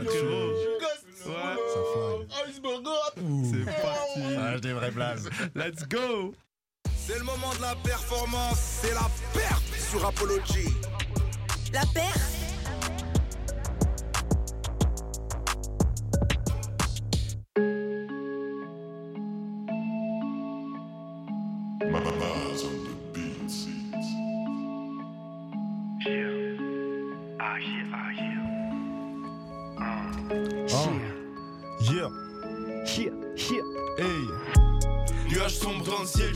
autre chose. Ghost, Iceberg, c'est parti. Ah, des vraies blagues. Let's go. C'est le moment de la performance. C'est la perte sur RAPOL'OG. La perte.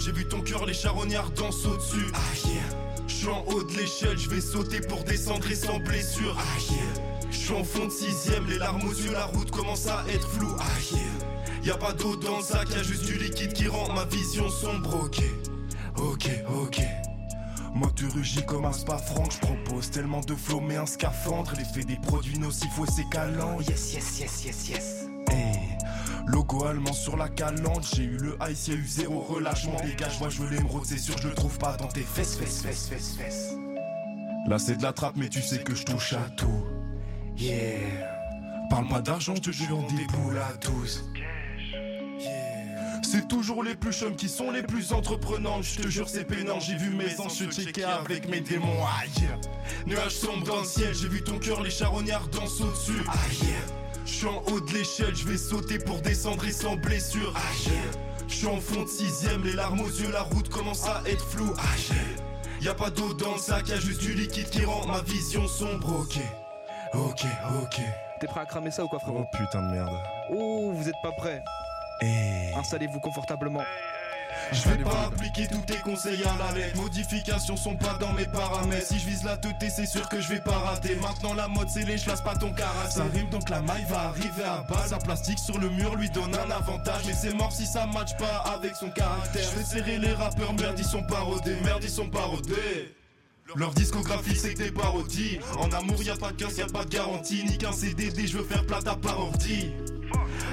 J'ai vu ton cœur, les charognards dansent au-dessus. Ah yeah. J'suis en haut de l'échelle, j'vais sauter pour descendre et sans blessure. Ah yeah. J'suis en fond de 6ème, les larmes aux yeux, la route commence à être floue. Ah yeah. Y'a pas d'eau dans le sac, y'a juste du liquide qui rend ma vision sombre. Ok, ok, ok. Moi tu rugis comme un spa franc, j'propose tellement de flots mais un scaphandre. L'effet des produits nocifs, ouais c'est calant. Yes, yes, yes, yes, yes. Hey. Logo allemand sur la calandre, j'ai eu le ice, y'a eu zéro relâchement. Dégage, moi je veux l'émeraude, c'est sûr je le trouve pas dans tes fesses, fesses, fesses, fesses, fesses. Là c'est de la trappe mais tu sais que je touche à tout. Yeah. Parle-moi d'argent, je te jure on déboule à tous. C'est toujours les plus chums qui sont les plus entreprenantes. Je te jure c'est pénant, j'ai vu mes anges se checker avec mes démons. Aïe. Nuages sombres dans le ciel, j'ai vu ton cœur, les charognards dansent au-dessus. Aïe. J'suis en haut de l'échelle, j'vais sauter pour descendre et sans blessure. Ah yeah. J'suis en fond de 6ème, les larmes aux yeux, la route commence à être floue. Ah yeah. Y'a pas d'eau dans le sac, y'a juste du liquide qui rend ma vision sombre. Ok, ok, ok. T'es prêt à cramer ça ou quoi frérot? Oh putain de merde. Oh vous êtes pas prêts. Hey. Installez-vous confortablement. Je vais pas appliquer tous tes conseils à la lettre. Modifications sont pas dans mes paramètres. Si je vise la teuté c'est sûr que je vais pas rater. Maintenant la mode c'est les j'lasse pas ton caractère. Ça rime donc la maille va arriver à bas. Sa plastique sur le mur lui donne un avantage. Mais c'est mort si ça match pas avec son caractère. Je vais serrer les rappeurs, merde ils sont parodés. Merde ils sont parodés. Leur discographie c'est des parodies. En amour y'a pas de casse, y'a pas de garantie. Ni qu'un CDD, je veux faire plata par ordi.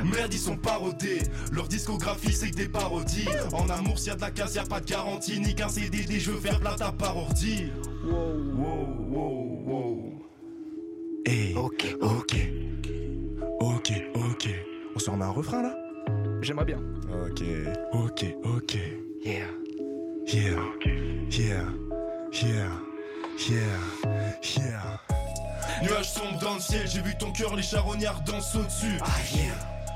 Merde ils sont parodés, leur discographie c'est que des parodies. En amour s'il y a de la casse, y'a pas de garantie. Ni qu'un CDD, je veux faire plata par ordi. Wow, wow, wow, wow. Hey, ok, ok. Ok, ok. On se remet un refrain là? J'aimerais bien. Ok, ok, ok. Yeah. Yeah, yeah, yeah, yeah, yeah. Nuages sombres dans le ciel, j'ai vu ton cœur, les charognards dansent au-dessus. Ah yeah.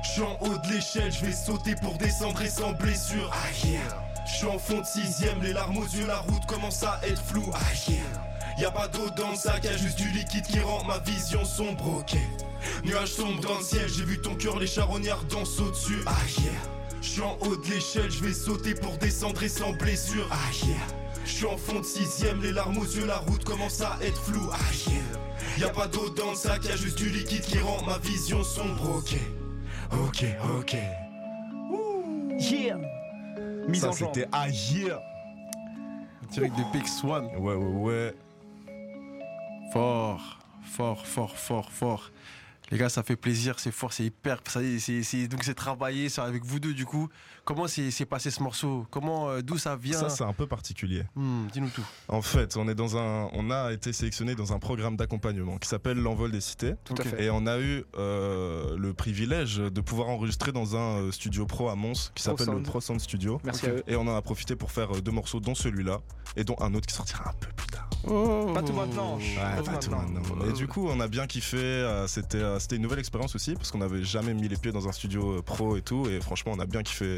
J'suis en haut de l'échelle, j'vais sauter pour descendre et sans blessure. Ah yeah. J'suis en fond de 6ème, les larmes aux yeux, la route commence à être floue. Ah yeah. Y'a pas d'eau dans le sac, y'a juste du liquide qui rend ma vision sombre. Ok. Nuages sombres dans le ciel, j'ai vu ton cœur, les charognards dansent au-dessus. Ah yeah. J'suis en haut de l'échelle, j'vais sauter pour descendre et sans blessure. Ah yeah. J'suis en fond de 6ème, les larmes aux yeux, la route commence à être floue. Ah yeah. Y'a pas d'eau dans le sac, y'a juste du liquide qui rend ma vision sombre. Ok, ok, ok. Ouh. Yeah. Mise en jambe. Ça c'était ah yeah. Direct de Big Swan. Ouais, ouais, ouais. Fort, fort, fort, fort, fort. Les gars, ça fait plaisir, c'est fort, c'est hyper. Ça y est, donc c'est travaillé, c'est avec vous deux du coup. Comment s'est passé ce morceau? Comment, d'où ça vient? Ça, c'est un peu particulier. Dis-nous tout. En fait, on a été sélectionné dans un programme d'accompagnement qui s'appelle l'Envol des Cités. Tout à fait. Et on a eu le privilège de pouvoir enregistrer dans un studio pro à Mons qui s'appelle le Pro Sound Studio. Merci à eux. Et on en a profité pour faire deux morceaux, dont celui-là et dont un autre qui sortira un peu plus tard. Oh. Pas tout maintenant. Ouais, pas tout maintenant. Et du coup, on a bien kiffé. C'était une nouvelle expérience aussi parce qu'on n'avait jamais mis les pieds dans un studio pro et tout, et franchement on a bien kiffé.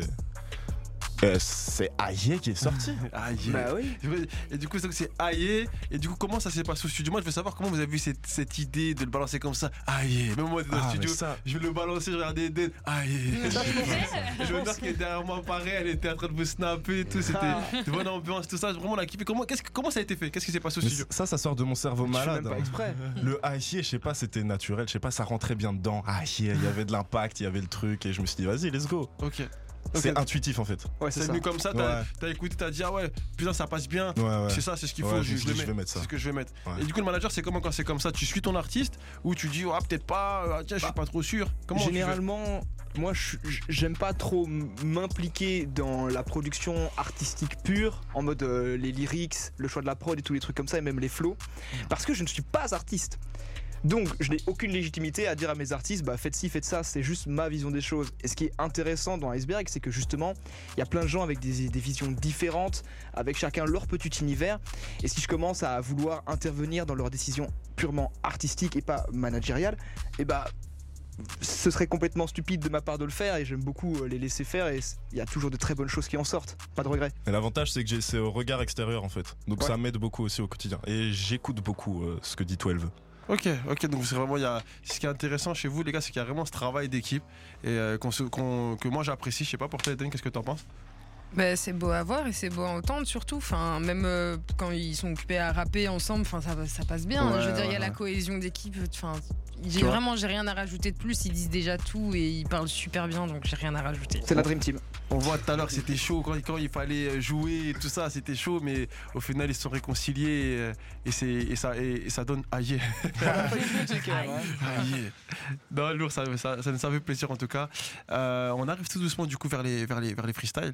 C'est Aïe qui est sorti. Aïe. Bah oui. Et du coup c'est Aïe. Et du coup comment ça s'est passé au studio? Moi je veux savoir comment vous avez vu cette idée de le balancer comme ça. Aïe. Même moi dans le studio ça... je vais le balancer, je regardais Eden. Aïe. Je veux dire que derrière moi pareil, elle était en train de vous snapper et tout. C'était de bonne ambiance, tout ça. Vraiment on a kiffé. Comment ça a été fait? Qu'est-ce qui s'est passé au studio? Ça sort de mon cerveau malade. Je fais même pas exprès. Le Aïe, je sais pas, c'était naturel. Je sais pas, ça rentrait bien dedans. Aïe, il y avait de l'impact, il y avait le truc. Et je me suis dit vas-y let's go. Ok. C'est intuitif en fait. Ouais, c'est venu comme ça, t'as écouté, t'as dit ah ouais, putain ça passe bien. Ouais, ouais. C'est ça, c'est ce qu'il faut. Je vais mettre ça. C'est ce que je vais mettre. Ouais. Et du coup le manager c'est comment quand c'est comme ça? Tu suis ton artiste ou tu dis ah peut-être pas, tiens je suis pas trop sûr. Comment généralement moi j'aime pas trop m'impliquer dans la production artistique pure, en mode les lyrics, le choix de la prod et tous les trucs comme ça et même les flows, parce que je ne suis pas artiste. Donc je n'ai aucune légitimité à dire à mes artistes bah faites ci, faites ça, c'est juste ma vision des choses. Et ce qui est intéressant dans Iceberg, c'est que justement il y a plein de gens avec des visions différentes, avec chacun leur petit univers, et si je commence à vouloir intervenir dans leurs décisions purement artistiques et pas managériales, et bah ce serait complètement stupide de ma part de le faire, et j'aime beaucoup les laisser faire, et il y a toujours de très bonnes choses qui en sortent, pas de regret. Et l'avantage c'est que j'ai ce regard extérieur en fait, donc ouais, ça m'aide beaucoup aussi au quotidien, et j'écoute beaucoup ce que dit 12. Ok, donc c'est vraiment, ce qui est intéressant chez vous les gars, c'est qu'il y a vraiment ce travail d'équipe, et que moi j'apprécie. Je sais pas pour toi Eden, qu'est-ce que t'en penses? Bah, c'est beau à voir et c'est beau à entendre surtout, enfin, même quand ils sont occupés à rapper ensemble, enfin, ça passe bien, ouais, hein, je veux dire, il y a la cohésion d'équipe, enfin, j'ai rien à rajouter de plus, ils disent déjà tout et ils parlent super bien, donc j'ai rien à rajouter. C'est la Dream Team. On voit tout à l'heure c'était chaud, quand il fallait jouer et tout ça, c'était chaud, mais au final ils se sont réconciliés et ça donne aïe. Non, lourd, ça fait plaisir en tout cas. On arrive tout doucement du coup vers les freestyles.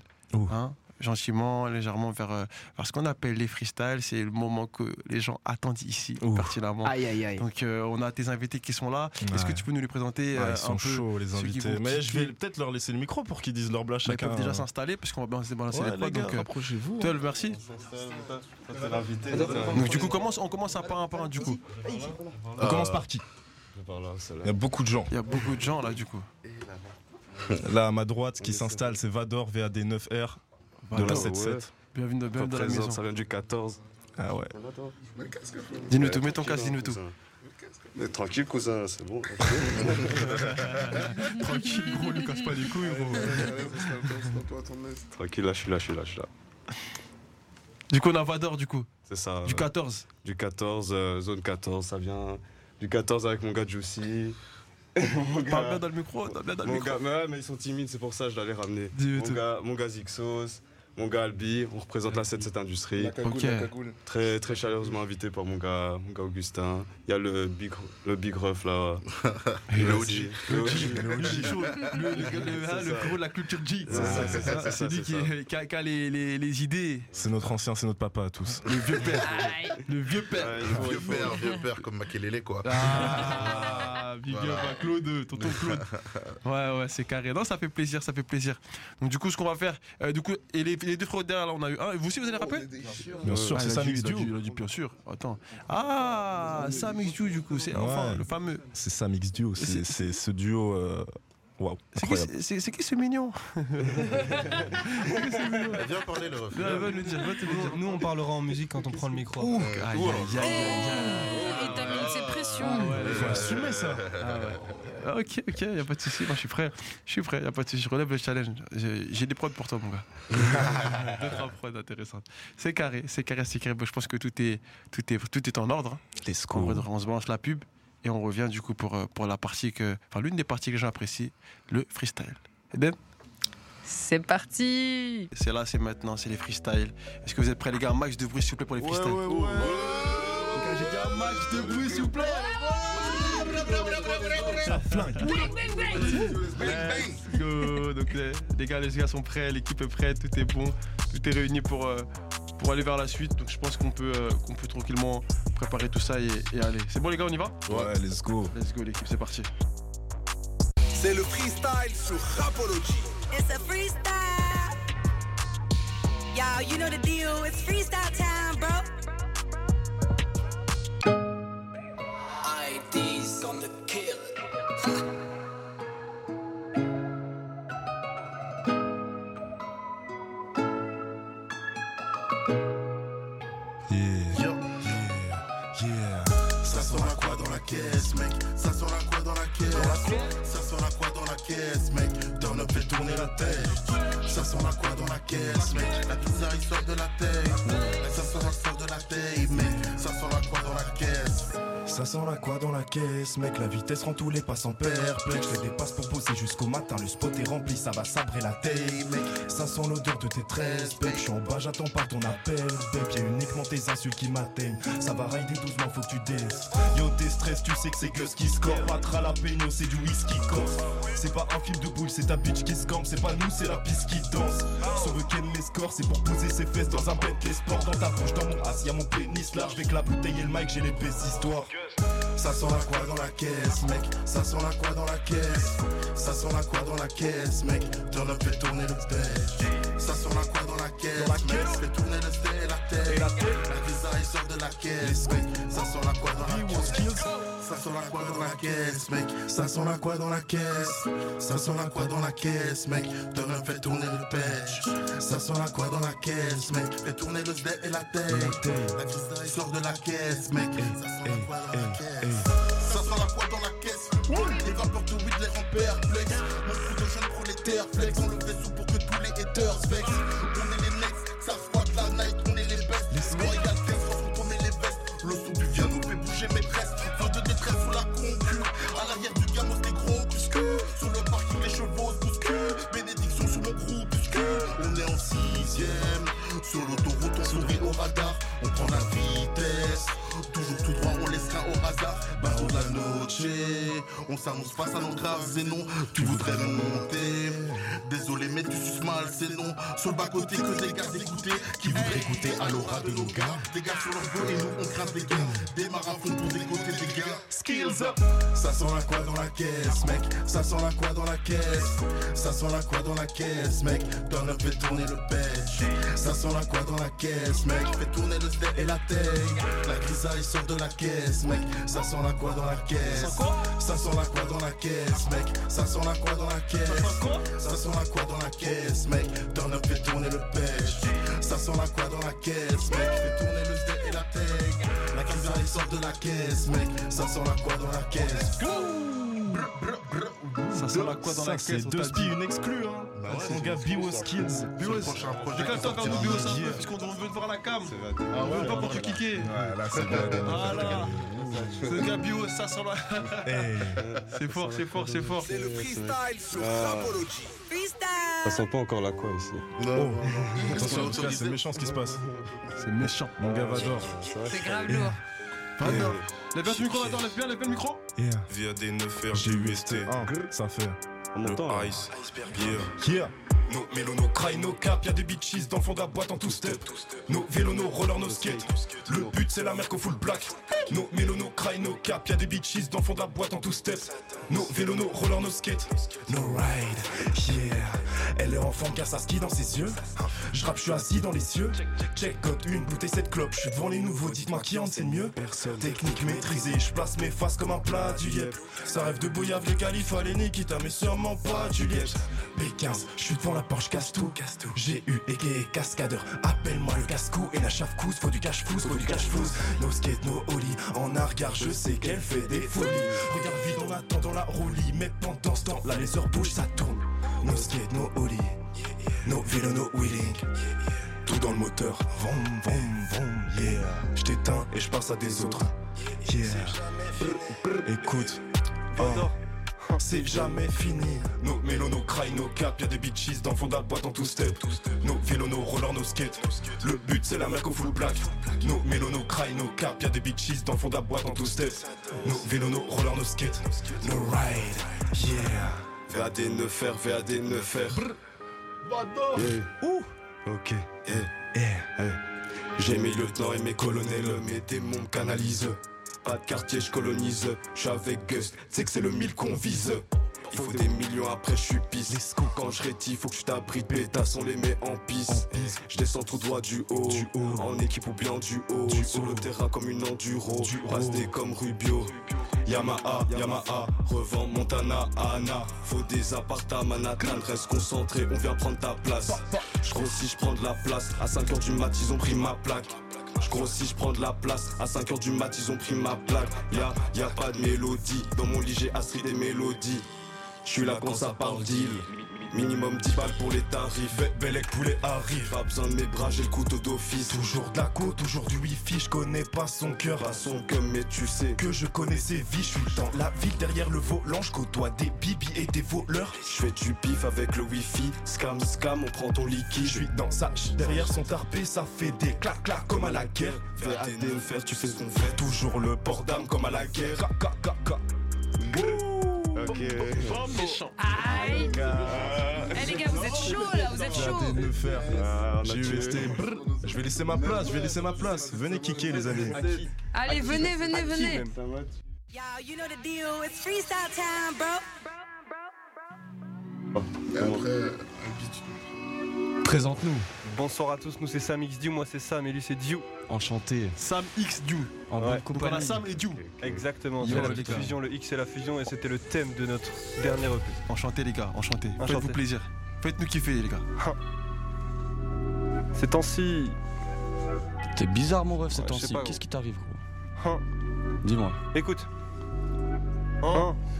Hein, gentiment, légèrement vers ce qu'on appelle les freestyles. C'est le moment que les gens attendent ici particulièrement. Aïe. Donc on a tes invités qui sont là, ouais. Est-ce que tu peux nous les présenter un peu? Ils sont chauds les invités, mais je vais peut-être leur laisser le micro pour qu'ils disent leur blâche chacun. Ils peuvent déjà s'installer parce qu'on va bien se débalancer les potes. Donc rapprochez-vous. 12, merci. Donc du coup on commence un par un du coup. On commence par qui? Il y a beaucoup de gens. Il y a beaucoup de gens là du coup. Là à ma droite qui s'installe, c'est Vador VAD9R de la 77. Ouais. Bienvenue dans la maison. Ça vient du 14. Ah ouais. Dis-nous tout, mets ton casque, dis-nous tout. Mais tranquille cousin, c'est bon. Tranquille gros, ne casse pas les couilles gros. Tranquille, là je suis là. Du coup on a Vador du coup. C'est ça. Du 14. Du 14, zone 14, ça vient du 14 avec mon gars Juicy. Parle bien dans le micro, mais ils sont timides, c'est pour ça que je l'allais ramener. Mon gars Zixos, mon ggars Albi, on représente la scène de cette industrie. La cagoule. Très, très chaleureusement invité par mon gars Augustin. Il y a le big Ruff là. Le gros de la culture G. C'est ça. C'est lui qui a les idées. C'est notre ancien, c'est notre papa à tous. Le vieux père. Vieux père comme Makelele quoi. Claude, tonton Claude. Ouais, c'est carré. Non, ça fait plaisir. Donc du coup, ce qu'on va faire, et les deux frères derrière là, on a eu un. Vous aussi, vous allez rappeler ? Bien sûr, c'est Sam X Du. Il a dit bien sûr. Attends. Ah, Sam X Du du coup, c'est enfin le fameux. C'est Sam X Du aussi. C'est ce duo. Wow, c'est qui ce mignon? Viens parler le ref. Va le dire. Nous on parlera en musique quand on prend le micro. Et t'as mis ses pressions. Faut assumer ça. Ok, y a pas de souci. Moi je suis prêt. Y a pas de souci. Je relève le challenge. J'ai des prods pour toi mon gars. 2-3 prods intéressantes. C'est carré. Je pense que tout est en ordre. T'es scoop. On se balance la pub. Et on revient du coup pour la partie l'une des parties que j'apprécie, le freestyle. Eden ? C'est parti ! C'est là, c'est maintenant, c'est les freestyles. Est-ce que vous êtes prêts les gars ? Max de bruit s'il vous plaît pour les freestyles. Ouais. Donc, j'ai dit un max de bruit s'il vous plaît. Ça flingue. Let's go. Donc les gars sont prêts, l'équipe est prête, tout est bon, tout est réuni pour aller vers la suite, donc je pense qu'on peut tranquillement préparer tout ça et aller. C'est bon les gars, on y va ? Ouais, let's go l'équipe, c'est parti. C'est le freestyle sur RAPOL'OG. It's a freestyle. Y'all, you know the deal, it's freestyle time, bro. ID's on the kill. Mec, ça sera quoi dans la caisse? Ça sera quoi dans la caisse, mec? Turn up, fais tourner la tête. Ça sera quoi dans la caisse, mec? La pizza, il sort de la tête. Ça sera de la tête, mec. Ça sera quoi dans la caisse? Ça sent la quoi dans la caisse, mec, la vitesse rend tous les pas sans perplexe. Je fais des passes pour poser jusqu'au matin, le spot est rempli, ça va sabrer la taille, mec. Ça sent l'odeur de tes 13 pecs, je suis en bas, j'attends pas ton appel, bep. Y'a uniquement tes insultes qui m'atteignent, ça va rider doucement, faut que tu déces. Yo, t'es stress, tu sais que c'est Gust qui score, patra la peigno, c'est du whisky corse. C'est pas un film de boule, c'est ta bitch qui scampe, c'est pas nous, c'est la piste qui danse. Son week-end, les scores, c'est pour poser ses fesses dans un bête, les sports dans ta bouche, dans mon ass, y'a mon pénis large, avec la bouteille et le mic, j'ai les belles histoires. Ça sent la quoi dans la caisse, mec. Ça sent la quoi dans la caisse. Ça sent la quoi dans la caisse, mec. Turn up, fais tourner le pêche. Ça sent la quoi dans la caisse, mec. Fais tourner le pêche et la tête. La visa, il sort de la caisse, mec. Ça sent la quoi dans la caisse. Ça sent la quoi dans la caisse, mec. Ça sent la quoi dans la caisse. Ça sent la quoi dans la caisse, mec. Turn up, fais tourner le pêche. Ça sent la quoi dans la caisse, mec. Fais tourner le pêche et la tête. La visa, il sort de la caisse, mec. Ça sent la quoi dans la caisse. Ça sent la quoi dans la caisse. Les vapeurs de weed, les repères flex. Mon fou de jeunes prolétaires flex. On le fait sous pour que tous les haters vex. On est les next, ça squatte la night. On est les best, royal test. On met les vestes, le son du piano fait bouger maîtresse. Feu de détresse sous la concu. À l'arrière du gamos des gros puscules. Sur le parking les chevaux se bousculent. Bénédiction sous mon groupuscule. On est en 6ème. Sur l'autoroute on sourit au radar. On prend la vitesse, toujours tout droit, on laissera au hasard. Barreau de la noche, on s'annonce face à nos graves et non. Tu voudrais monter, désolé mais tu suces mal, c'est non. Sur le bas-côté que des gars écoutés, qui voudraient écouter à l'aura de nos gars. Des gars sur leur gueule et nous on craint des gars. Des marathons pour dégoter des gars. Skills up. Ça sent la quoi dans la caisse, mec. Ça sent la quoi dans la caisse. Ça sent la quoi dans la caisse, mec. Turn up, fais tourner le pêche. Ça sent la quoi dans la caisse, mec. Fais tourner le steak et la tête. La grisa il sort de la caisse, mec. Ça sent la quoi dans la caisse. Ça sent la quoi dans la caisse, mec. Ça sent la quoi dans la caisse. Ça sent la quoi dans la caisse, mec. Turn up, fais tourner le pêche. Ça sent la quoi dans la caisse, mec. Fais tourner le steak et la tech. La grisa, il sort de la caisse, mec. Ça sent la quoi dans la caisse. Ça sent la quoi dans la caisse. Deux spi, une exclue, hein. Bah ouais, mon gars, BO Skills. Décale toi vers nous, BO, ça peu, puisqu'on veut te voir à la cam. On veut pas pour te kicker. Ouais, là, c'est voilà. Le gars, BO, ça sent la. C'est fort, c'est fort, c'est fort. C'est le freestyle sur RAPOL'OG. Freestyle. Ça sent pas encore la quoi ici. Non. Attention, en tout cas, c'est méchant ce qui se passe. C'est méchant. Mon gars, Vador. C'est grave lourd. Vador. Lève bien le micro, Vador, lève bien le micro. Via des 9R, GUST. Ça fait. Le ice, yeah. Nos mélos, nos cry, nos cap, y'a des bitches dans le fond de la boîte en two-step. Nos vélos, nos rollers, nos skates. Le but c'est la merc au full black. Nos mélos, nos cry, nos cap, y'a des bitches dans le fond de la boîte en two-step. Nos vélos, nos rollers, nos skates. No ride, yeah. Elle est enfant car ça skie dans ses yeux. J'rappe, j'suis assis dans les cieux. Check code, une bouteille, cette clope. J'suis devant les nouveaux, dites-moi qui en sait mieux. Personne. Technique maîtrisée, j'place mes faces comme un plat du yep. Ça rêve de bouillave, les califs, allez Nikita, mais sûrement pas du liège. B15, j'suis devant la Porsche, casse tout. J'ai eu égayé cascadeur, appelle-moi le casse-cou et la chafcousse. Faut du cash-fousse, faut du cash-fousse. Nos skates, nos holly, en arrière, je sais qu'elle fait des folies. Regarde vite, on attend dans la roulie, mais pendant ce temps, là les heures bougent, ça tourne. Nos skates, nos holly, nos vélos, nos wheeling. Tout dans le moteur, vroom, vroom, vroom, yeah. J't'éteins et j'passe à des autres, yeah. Écoute, c'est jamais fini. Nos mélos, nos cry, nos cap, y'a des bitches dans le fond de la boîte en two-step. Nos vélos, nos rollers, nos skates. Le but c'est la mec au full black. Nos mélos, nos cry, nos cap, y'a des bitches dans le fond de la boîte en two-step. Nos vélos, nos rollers, nos skates. No ride, yeah. VAD 9R, VAD 9R. Vador. Ouh. Ok. J'ai mes lieutenants et mes colonels, mes démons me canalisent. Pas de quartier, je colonise, je suis avec Gust, c'est que c'est le 1000 qu'on vise. Il faut des millions, après je suis pisse. Quand je rétis, faut que je t'abrite, pétasse, on les met en pisse. Je descends tout droit du haut, en équipe ou bien du haut. Sur le terrain comme une enduro, rasté comme Rubio. Yamaha, Yamaha, revends Montana, Anna. Faut des appartas, Manhattan, reste concentré, on vient prendre ta place. Je grossis, je prends de la place, à 5h du mat, ils ont pris ma plaque. Je grossis, je prends de la place. À 5h du mat, ils ont pris ma plaque. Y'a pas de mélodie. Dans mon lit, j'ai Astrid et Mélodie. J'suis là quand ça parle deal. Minimum 10 balles pour les tarifs. Bellec poulet arrive. Pas besoin de mes bras, j'ai le couteau d'office. Toujours de la côte, toujours du wifi. J'connais pas son cœur. Pas son cum, mais tu sais que je connais ses vies. J'suis dans la ville derrière le volant. J'côtoie des bibis et des voleurs. J'fais du pif avec le wifi. Scam, scam, on prend ton liquide. J'suis dans sa ch derrière son tarpé. Ça fait des clac clac comme à la guerre. VAD9R, tu sais ce qu'on fait. Toujours le port d'âme comme à la guerre. Ok. Méchant. Aïe. Eh les gars, vous êtes chaud là, vous êtes chaud. GUST. Je vais laisser ma place, venez kicker les amis. Allez, venez. Présente-nous. Bonsoir à tous, nous c'est Sam X Diou, moi c'est Sam et lui c'est Diou. Enchanté. Sam X Diou. En bonne compagnie. On a Sam et Diou. Exactement, c'est la petite fusion, le X et la fusion et c'était le thème de notre dernier EP. Enchanté les gars, enchanté. Faites-vous plaisir. Faites-nous kiffer les gars. Ces temps-ci. T'es bizarre mon ref ces temps-ci. Qu'est-ce qui t'arrive gros? Dis-moi. Écoute.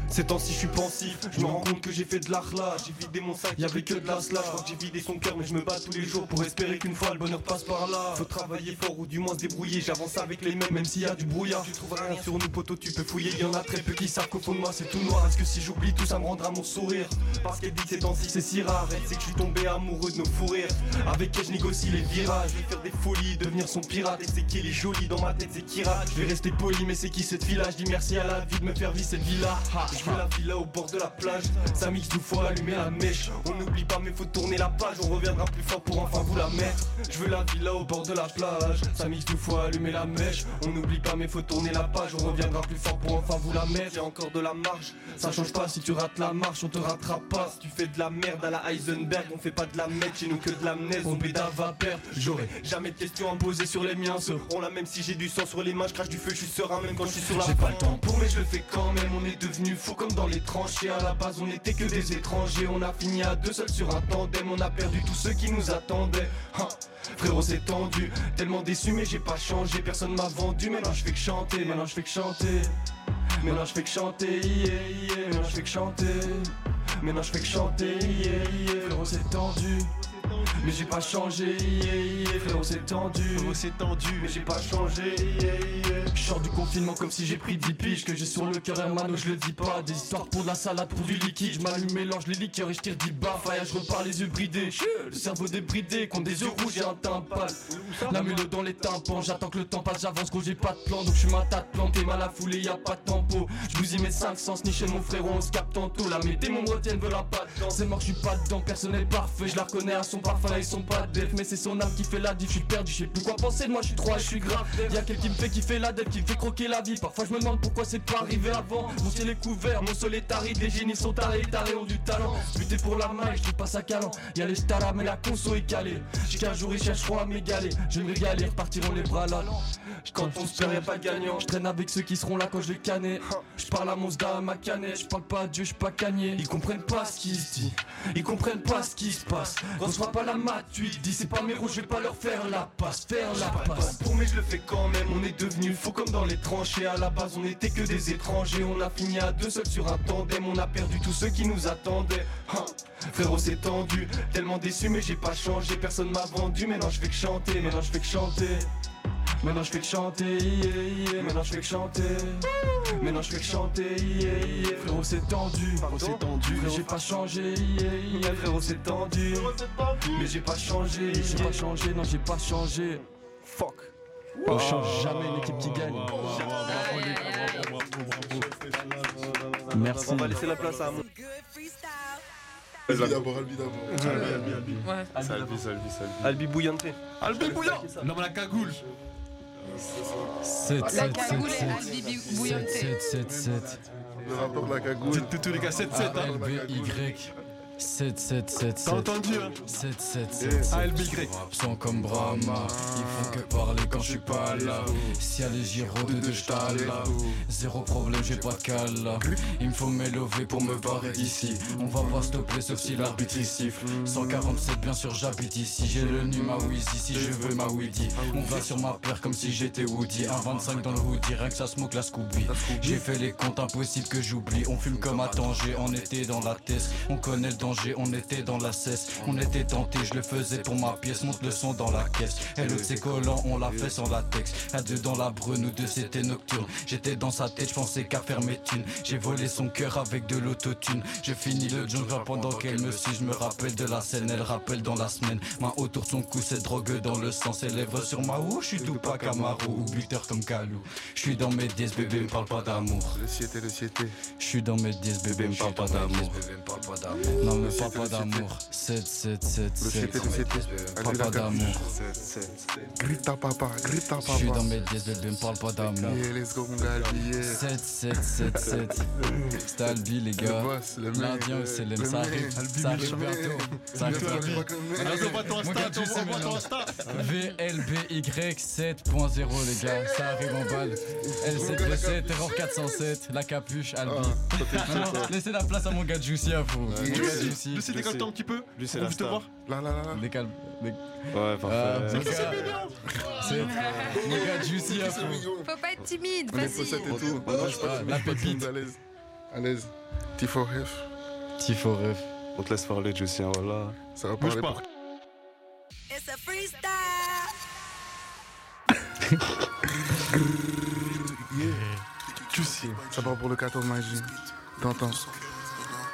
Ces temps-ci je suis pensif, je me rends compte que j'ai fait de l'achla. J'ai vidé mon sac, y'avait que de la sla. Je crois que j'ai vidé son cœur mais je me bats tous les jours pour espérer qu'une fois le bonheur passe par là. Faut travailler fort ou du moins se débrouiller. J'avance avec les mêmes même s'il y a du brouillard. Tu trouveras rien sur nous poteaux, tu peux fouiller. Y'en a très peu qui savent qu'au fond de moi c'est tout noir. Est-ce que si j'oublie tout ça me rendra mon sourire? Parce qu'elle dit que ces temps-ci c'est si rare. Elle sait que je suis tombé amoureux de nos fous rires. Avec elle je négocie les virages. Je vais faire des folies, devenir son pirate. Et c'est qu'elle est jolie, dans ma tête c'est qui rate. Je vais rester poli mais c'est qui cette fille là? Je dis merci à la vie de me faire vivre cette villa. Je veux la villa au bord de la plage. Ça mixe deux fois, allumer la mèche. On n'oublie pas mais faut tourner la page. On reviendra plus fort pour enfin vous la mettre. Je veux la villa au bord de la plage. Ça mixe deux fois, allumer la mèche. On n'oublie pas mais faut tourner la page. On reviendra plus fort pour enfin vous la mettre. J'ai encore de la marge, ça change pas. Si tu rates la marche, on te rattrape pas. Si tu fais de la merde à la Heisenberg, on fait pas de la merde, chez nous que de l'amnèse. On béda va perdre, j'aurai jamais de questions à poser sur les miens. Seront là même si j'ai du sang sur les mains. Je crache du feu, je suis serein même quand je suis sur la pente. J'ai pas le temps pour mais je le fais quand même. On est devenu fou comme dans les tranchées. À la base on était que des étrangers. On a fini à deux seuls sur un tandem. On a perdu tous ceux qui nous attendaient. Frérot c'est tendu, tellement déçu mais j'ai pas changé. Personne m'a vendu, maintenant je fais que chanter. Maintenant je fais que chanter. Maintenant je fais que chanter, yeah, yeah. Maintenant je fais que chanter. Maintenant je fais que chanter, yeah, yeah. Frérot c'est tendu mais j'ai pas changé, yeah, yeah. Frérot c'est tendu, mais j'ai pas changé, yeah, yeah. Je sors du confinement comme si j'ai pris 10 piges. Que j'ai sur le cœur hermano je le dis pas. Des histoires pour de la salade, pour du liquide. Je m'allume, mélange les liqueurs et je tire 10 baffes. Aïe, je repars les yeux bridés, le cerveau débridé. Contre des yeux rouges et un teint pâle, la mélodie dans les tympans. J'attends que le temps passe, j'avance gros, j'ai pas de plan. Donc je suis ma tâte plantée, mal à fouler, y'a pas de tempo. Je bousille mes 5 sens, ni chez mon frérot on se capte tantôt. Là mes démons me retiennent, veulent un pas dedans. C'est mort, je suis pas dedans, personne n'est parfait. Je la reconnais à son parfum, ils sont pas def, mais c'est son âme qui fait la diff. Je suis perdu, je sais plus quoi penser de moi, je suis trop, je suis grave. Y'a quelqu'un qui me fait kiffer la def, qui me fait croquer la vie. Parfois je me demande pourquoi c'est pas arrivé avant. Mon ciel est couvert, mon sol est aride. Les génies sont tarés ont du talent. Buté pour la maille, je dis pas ça calant. Y'a les stars mais la conso est calée. Jusqu'à un jour ils chercheront à m'égaler. Je vais me régaler, repartiront les bras là. Quand on se perd y'a pas de gagnant. Je traîne avec ceux qui seront là quand je les canais. Je parle à mon sda à ma canette. Je parle pas à Dieu, je suis pas cagné. Ils comprennent pas ce qui se dit, ils comprennent pas ce qui se passe. Pas la mat, tu dis c'est pas mes roues, je vais pas leur faire la passe, faire la passe. Pour mais je le fais quand même, on est devenu faux comme dans les tranchées. À la base on était que des étrangers, on a fini à deux seuls sur un tandem, on a perdu tous ceux qui nous attendaient. Frérot c'est tendu, tellement déçu mais j'ai pas changé, personne m'a vendu, maintenant je fais que chanter, maintenant je fais que chanter. Maintenant je fais que chanter, yeah, yeah. Maintenant je fais que chanter. Maintenant je fais que chanter, yeah, yeah. Frérot c'est tendu, mais j'ai pas changé, yeah, yeah. Frérot c'est tendu, mais j'ai pas changé, yeah. J'ai pas changé, non j'ai pas changé. Fuck. On change jamais l'équipe qui gagne. Merci. On va laisser la place à Amon. Albi bouillante. Albi bouillant. Non mais la cagoule. 7, 7, 7, 7. Le rapport de la cagoule. Tous les gars, 7, 7. ALBY. 7, 7, 7, 7. T'as entendu, hein? 7, 7, 7. ALBY. Sont comme Brahma. Ils font que parler quand je suis pas là. Si y'a les gyrodes de Shtala. Zéro problème, j'ai pas de cala. Il me faut m'élever pour me barrer d'ici. On va pas stopper sauf si l'arbitre il siffle. 147, bien sûr, j'habite ici. J'ai le nu, ma Wheezy, si je veux ma Weedy. On va sur ma paire comme si j'étais Woody. 1,25 dans le hood, direct, ça smoke la Scooby. J'ai fait les comptes, impossible que j'oublie. On fume comme à Tanger, on était dans la tête. On connaît le danger. On était dans la cesse, on était tenté, je le faisais pour ma pièce, monte le son dans la caisse. Elle de ses collants, on l'a fait sans latex. À deux dans la brune, nous deux c'était nocturne. J'étais dans sa tête, je pensais qu'à faire mes thunes. J'ai volé son cœur avec de l'autotune. Je finis le jungle pendant qu'elle me suit. Je me rappelle de la scène, elle rappelle dans la semaine. Main autour de son cou, cette drogue dans le sang. Ses lèvres sur ma roue, je suis tout pas Camaro ou buteur comme Kalou. Je suis dans mes 10, bébé me parle pas d'amour. Je suis dans mes 10, bébé me parle pas d'amour. me parle pas d'amour. 7, 7, 7, 7. Parle pas d'amour. Grita papa, grita papa. J'suis dans mes dièses, bébé, me parle pas d'amour. 7, 7, 7, 7. C'était Albi, les gars. L'Indien, c'est l'aime. Ça arrive, ça arrive bientôt. Ça arrive bientôt. Envoie ton Insta. VLBY7.0, les gars. Ça arrive en balle. LCBC, Terror 407. La capuche, Albi. Laissez la place à mon gars Juicy à vous. Lucie, décale-toi un petit peu. Lui, c'est la star. Là. Décale. Ouais, parfait. C'est mignon. Mon gars Juicy à vous. Faut pas être timide, vas-y. La pépite. À l'aise. Tifo ref. On te laisse parler, Juicy, voilà. Ça va parler. It's a freestyle. Juicy, ça part pour le 14 magie. T'entends?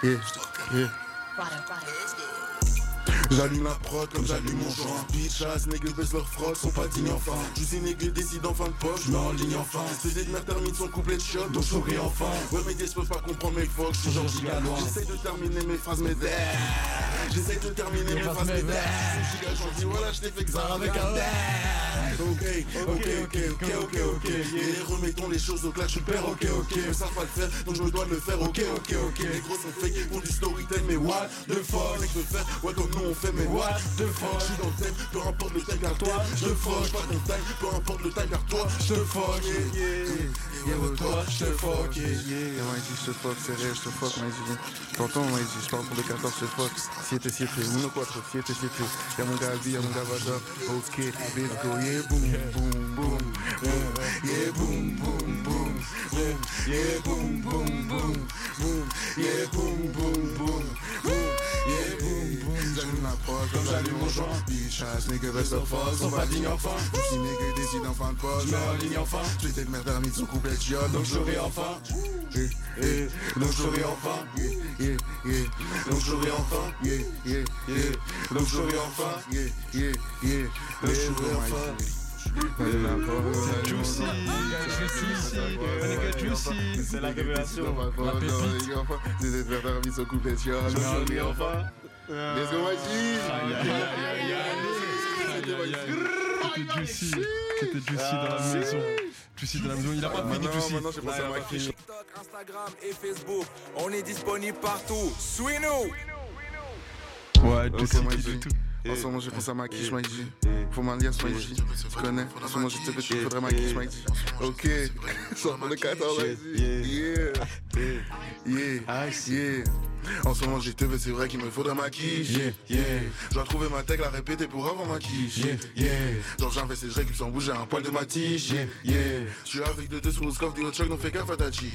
Yeah. J'allume la prod comme j'allume mon joint. Bitch ass, nègres baissent leur frotte, sont pas dignes enfin. Juicy nègres décide en fin de poche, j'mets en ligne enfin. Ces édmères terminent son couplet de chiottes, donc j'souris enfin. Ouais, mes dés peuvent pas comprendre mes fucks, j'suis genre giga loin. J'essaye de terminer mes phrases, mes dés. Giga gentil, voilà, j't'ai fait xar avec un dé. Ok. Et remettons les choses au clair, j'suis père, ok. Ils savent pas le faire, donc j'me dois le faire, ok. Les gros sont fake, font du storytime, mais what the fuck. Avec le faire, ouais, comme nous on fait, mais what the fuck. J'suis dans le thème, peu importe le tag car toi, j'te fuck. Pas ton tag, peu importe le tag car toi, j'te fuck. Yeah, toi, j'te fuck. Yeah, moi ici j'te fuck, c'est réel, j'te fuck, moi ici. T'entends, moi ici, j'parle pour le 14, j'te fuck. 7, 7, 1, 4, 7. Y'a mon gars Albi, y'a mon gars Vada. Ok, let's go, yeah, boom. Yeah, boom. Yeah, boom. Yeah, boom. Yeah, boom. J'allume la prod comme j'allume mon joint. Bitch ass, nigga, best of us, on va digne enfin. Juicy nigga, décide en fin de poche, j'mets en ligne enfin. J'ai des mères permis de son couplet de chiottes, donc j'aurai enfin. Donc j'aurai enfin. Juicy, c'est la révélation. La pépite. Des adversaires mis au couplet de chiottes. Let's go, Juicy. C'était Juicy dans la maison. Juicy dans la maison, il a pas fini Juicy. Maintenant j'ai pensé à ma crise. TikTok, Instagram et Facebook, on est disponible partout. Suis-nous. Ouais, Juicy qui tout. En ce moment, j'ai pensé à ma quiche, Maïdi. Faut m'en dire, Maïdi. Tu connais. En ce moment, je te fais, faudrait ma quiche, Maïdi. Ok. Sors pour le 14, Maïdi. Yeah. En ce moment, j'ai te veux, c'est vrai qu'il me faudrait ma quiche. Je dois trouver ma tech, la répéter pour avoir ma quiche. Genre, j'investis, je récupère sans bouger un poil de ma tige. Je suis avec deux sous Rouskov, des hot chocs, n'ont fait qu'un fatati.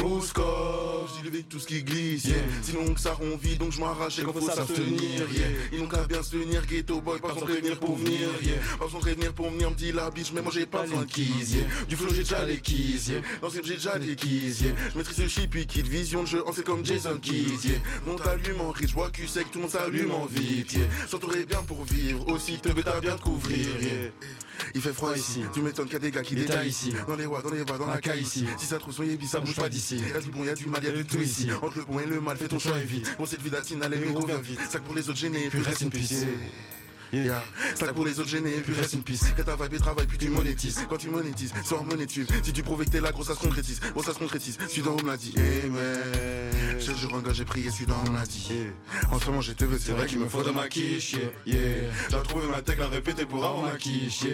Rouskov, j'y levé tout ce qui glisse. Sinon, que ça rond vide, donc je m'arrache et qu'on faut s'abstenir. Ils n'ont qu'à bien se tenir, ghetto boy, pas besoin de prévenir pour venir. Pas besoin de prévenir pour venir, me dit la bitch, mais moi j'ai pas besoin de keys. Du flow, j'ai déjà les keys. Dans ce j'ai déjà les keys. Je maîtrise le chip, puis quitte vision de jeu, on sait comme Jason. Mon t'allume en riche, vois cul sec, tout le monde s'allume en vite. S'entourer bien pour vivre, aussi te bêta bien te couvrir. Il fait froid ici, tu m'étonnes qu'il y a des gars qui détaillent ici. Dans les rois, dans les bas, dans la caille ici. Si ça trouve soyez bis, ça bouge pas d'ici. Y'a du bon, y'a du mal, y'a de tout ici. Entre le bon et le mal, fais ton choix et vite. Bon, cette vie d'Atine, allez, mais reviens vite. Sac pour les autres gênés, puis reste une piste. Sac pour les autres gênés, puis reste une piste. Quand ta vibe et travail, puis tu monétises. Quand tu monétises, sors monétise. Si tu prouves que t'es là, gros, ça se concrétise. Gros, ça se concrétise. Suis dans Rome l'a dit. Chaque jour engagé, j'ai prié, suis dans mon lundi. En ce moment, j'ai te veux, c'est vrai qu'il me faut de ma quiche. J'ai retrouvé ma tech, la répéter pour avoir ma quiche.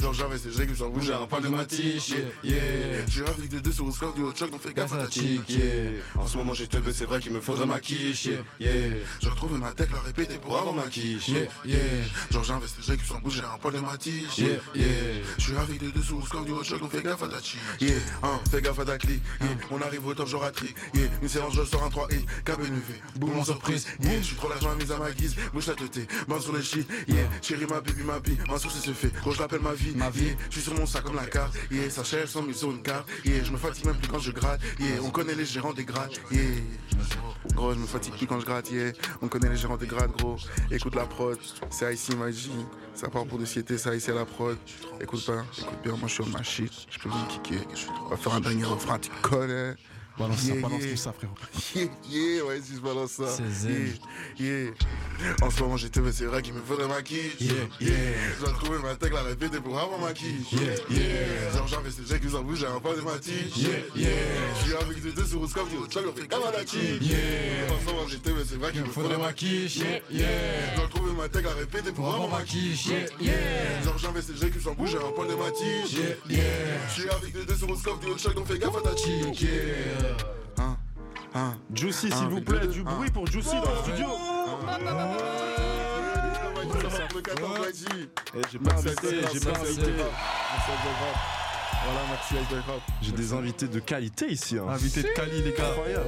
Genre, j'investis, j'ai que j'en bouge, j'ai un poil de ma tige. J'ai avec de deux sur le score du hot choc, donc fais gaffe à la tique. En ce moment, j'ai te veux, c'est vrai qu'il me faut de ma quiche. J'ai retrouvé ma tech, la répéter pour avoir ma quiche. Genre, j'investis, j'ai que j'en bouge, j'ai un poil de ma tige. J'ai avec de deux sur le score du hot choc, donc fais gaffe à la tique. Fais gaffe à ta clique. On arrive au top, genre à trick. Une séance. Je sors un 3i, KBNV, boum en surprise. Je suis trop l'argent à mise à ma guise, bouche la teuté, main sur les shit. Chérie ma baby ma bille, ma source se fait, gros je l'appelle ma vie. Je suis sur mon sac comme la carte, ça cherche sans mise sur une carte. Je me fatigue même plus quand je gratte, on connaît les gérants des grades. Gros je me fatigue plus quand je gratte, on connaît les gérants des grades gros. Écoute la prod, c'est Haïti Magie, ça part pour de siété, c'est Haïti à la prod. Écoute bien, moi je suis en ma shit, je peux me kicker, je vais faire un dernier refrain, tu connais. Balance yeah, ça, balance yeah. Tout ça, frérot. Yeah, yeah, ouais, si je balance ça. C'est zèle. Yeah, yeah. En ce moment, j'ai TV, c'est vrai qu'il me ferait ma quiche. Yeah, yeah. Je dois trouver ma tech, la répéter pour avoir ma quiche. Yeah, yeah. Genre, j'avais ces gens qui s'en bougent, j'ai un pas de matiche. Yeah, yeah. Je suis avec des deux sur Oscar, je dis au tchak, on fait comme à la quiche. Yeah. En ce moment, j'ai TV, c'est vrai qu'il me ferait ma quiche. Yeah, yeah. Je dois trouver ma tech, la répéter pour avoir ma quiche. Yeah, yeah. Genre, j'avais ces gens qui s'en bougent, j'ai un pas de matiche. Yeah, yeah. Je suis avec des deux sur Oscar, je dis au tchak, on fait comme à la quiche. Yeah. Juicy, s'il vous plaît, du bruit pour Juicy dans le studio. J'ai pas invité. Voilà, merci Ice Rap. J'ai des invités de qualité ici. Invités de qualité, les gars. Incroyable.